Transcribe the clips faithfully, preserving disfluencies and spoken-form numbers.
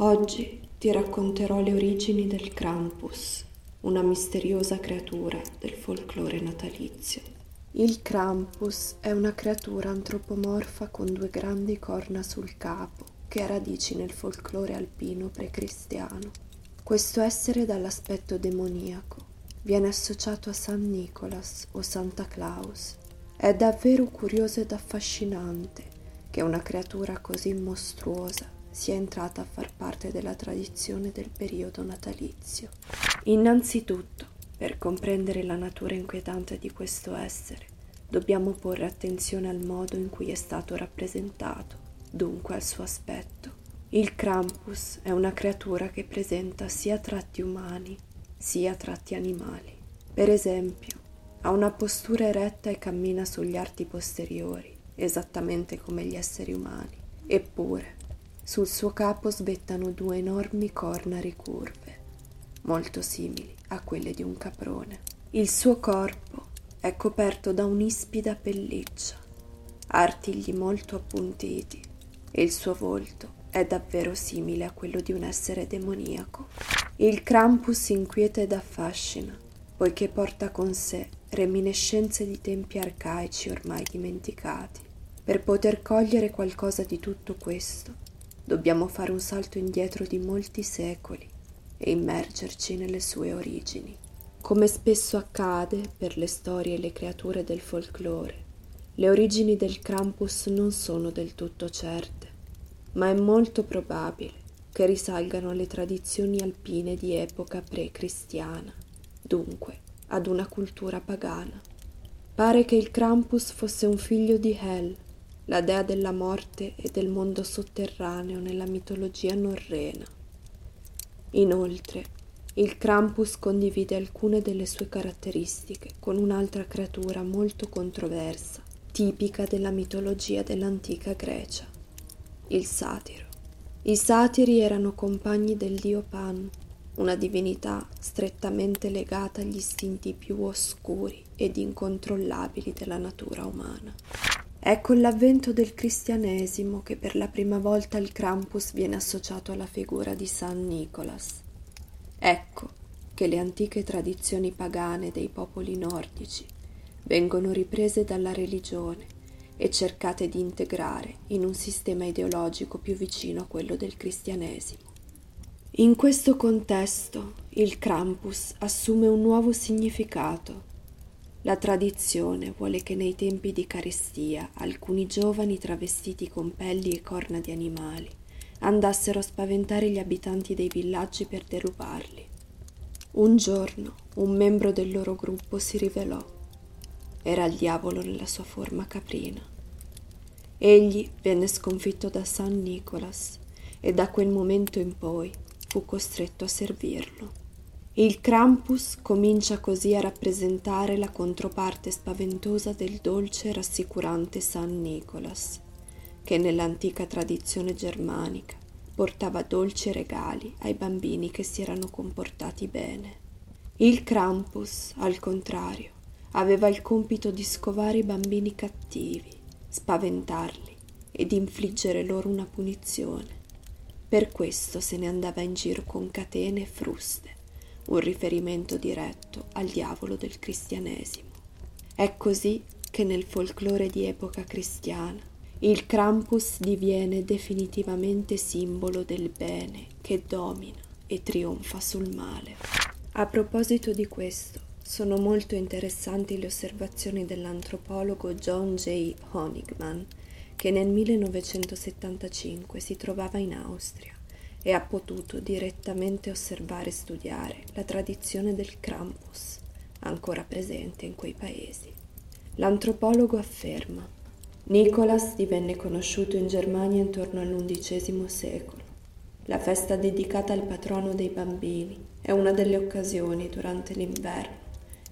Oggi ti racconterò le origini del Krampus, una misteriosa creatura del folklore natalizio. Il Krampus è una creatura antropomorfa con due grandi corna sul capo, che ha radici nel folklore alpino precristiano. Questo essere dall'aspetto demoniaco viene associato a San Nicolas o Santa Claus. È davvero curioso ed affascinante che una creatura così mostruosa sia entrata a far parte della tradizione del periodo natalizio. Innanzitutto, per comprendere la natura inquietante di questo essere, dobbiamo porre attenzione al modo in cui è stato rappresentato, dunque al suo aspetto. Il Krampus è una creatura che presenta sia tratti umani, sia tratti animali. Per esempio, ha una postura eretta e cammina sugli arti posteriori, esattamente come gli esseri umani. Eppure, sul suo capo svettano due enormi corna ricurve, molto simili a quelle di un caprone. Il suo corpo è coperto da un'ispida pelliccia, artigli molto appuntiti, e il suo volto è davvero simile a quello di un essere demoniaco. Il Krampus inquieta ed affascina, poiché porta con sé reminiscenze di tempi arcaici ormai dimenticati. Per poter cogliere qualcosa di tutto questo, dobbiamo fare un salto indietro di molti secoli e immergerci nelle sue origini. Come spesso accade per le storie e le creature del folklore, le origini del Krampus non sono del tutto certe, ma è molto probabile che risalgano alle tradizioni alpine di epoca pre-cristiana, dunque ad una cultura pagana. Pare che il Krampus fosse un figlio di Hel, la dea della morte e del mondo sotterraneo nella mitologia norrena. Inoltre, il Krampus condivide alcune delle sue caratteristiche con un'altra creatura molto controversa, tipica della mitologia dell'antica Grecia, il satiro. I satiri erano compagni del dio Pan, una divinità strettamente legata agli istinti più oscuri ed incontrollabili della natura umana. È con l'avvento del cristianesimo che per la prima volta il Krampus viene associato alla figura di San Nicolas. Ecco che le antiche tradizioni pagane dei popoli nordici vengono riprese dalla religione e cercate di integrare in un sistema ideologico più vicino a quello del cristianesimo. In questo contesto, il Krampus assume un nuovo significato. La tradizione vuole che nei tempi di carestia alcuni giovani travestiti con pelli e corna di animali andassero a spaventare gli abitanti dei villaggi per derubarli. Un giorno un membro del loro gruppo si rivelò. Era il diavolo nella sua forma caprina. Egli venne sconfitto da San Nicolas e da quel momento in poi fu costretto a servirlo. Il Krampus comincia così a rappresentare la controparte spaventosa del dolce e rassicurante San Nicolas, che nell'antica tradizione germanica portava dolci e regali ai bambini che si erano comportati bene. Il Krampus, al contrario, aveva il compito di scovare i bambini cattivi, spaventarli ed infliggere loro una punizione. Per questo se ne andava in giro con catene e fruste, un riferimento diretto al diavolo del cristianesimo. È così che nel folklore di epoca cristiana il Krampus diviene definitivamente simbolo del bene che domina e trionfa sul male. A proposito di questo, sono molto interessanti le osservazioni dell'antropologo John J. Honigman, che nel millenovecentosettantacinque si trovava in Austria e ha potuto direttamente osservare e studiare la tradizione del Krampus, ancora presente in quei paesi. L'antropologo afferma: Nicolas divenne conosciuto in Germania intorno all'undicesimo secolo. La festa dedicata al patrono dei bambini è una delle occasioni durante l'inverno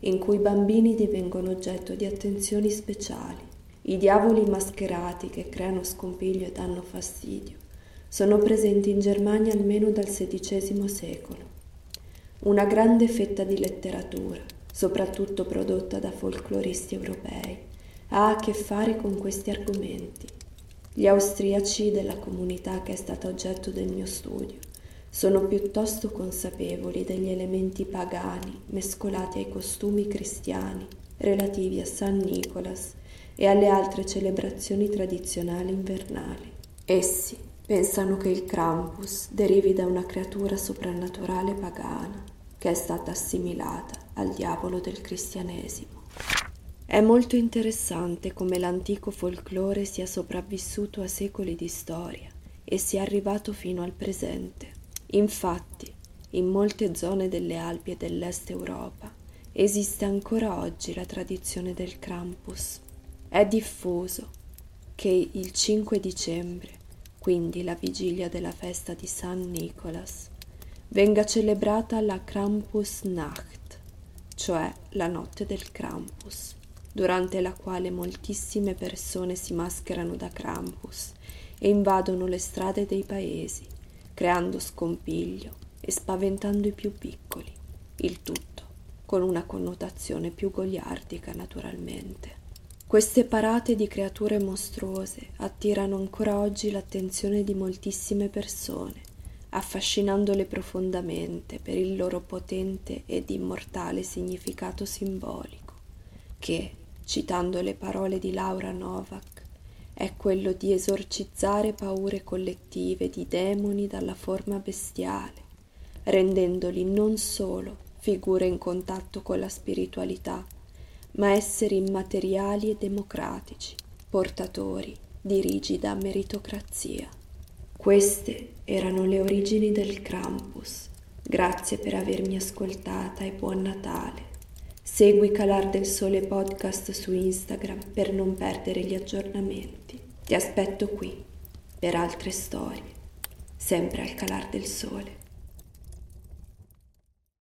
in cui i bambini divengono oggetto di attenzioni speciali. I diavoli mascherati che creano scompiglio e danno fastidio sono presenti in Germania almeno dal sedicesimo secolo. Una grande fetta di letteratura, soprattutto prodotta da folcloristi europei, ha a che fare con questi argomenti. Gli austriaci della comunità che è stata oggetto del mio studio sono piuttosto consapevoli degli elementi pagani mescolati ai costumi cristiani relativi a San Nicolas e alle altre celebrazioni tradizionali invernali. Essi pensano che il Krampus derivi da una creatura soprannaturale pagana che è stata assimilata al diavolo del cristianesimo. È molto interessante come l'antico folklore sia sopravvissuto a secoli di storia e sia arrivato fino al presente. Infatti, in molte zone delle Alpi e dell'Est Europa esiste ancora oggi la tradizione del Krampus. È diffuso che il cinque dicembre, quindi la vigilia della festa di San Nicolas, venga celebrata la Krampusnacht, cioè la notte del Krampus, durante la quale moltissime persone si mascherano da Krampus e invadono le strade dei paesi, creando scompiglio e spaventando i più piccoli, il tutto con una connotazione più goliardica naturalmente. Queste parate di creature mostruose attirano ancora oggi l'attenzione di moltissime persone, affascinandole profondamente per il loro potente ed immortale significato simbolico, che, citando le parole di Laura Novak, è quello di esorcizzare paure collettive di demoni dalla forma bestiale, rendendoli non solo figure in contatto con la spiritualità, ma esseri immateriali e democratici, portatori di rigida meritocrazia. Queste erano le origini del Krampus. Grazie per avermi ascoltata e buon Natale. Segui Calar del Sole Podcast su Instagram per non perdere gli aggiornamenti. Ti aspetto qui per altre storie, sempre al calar del sole.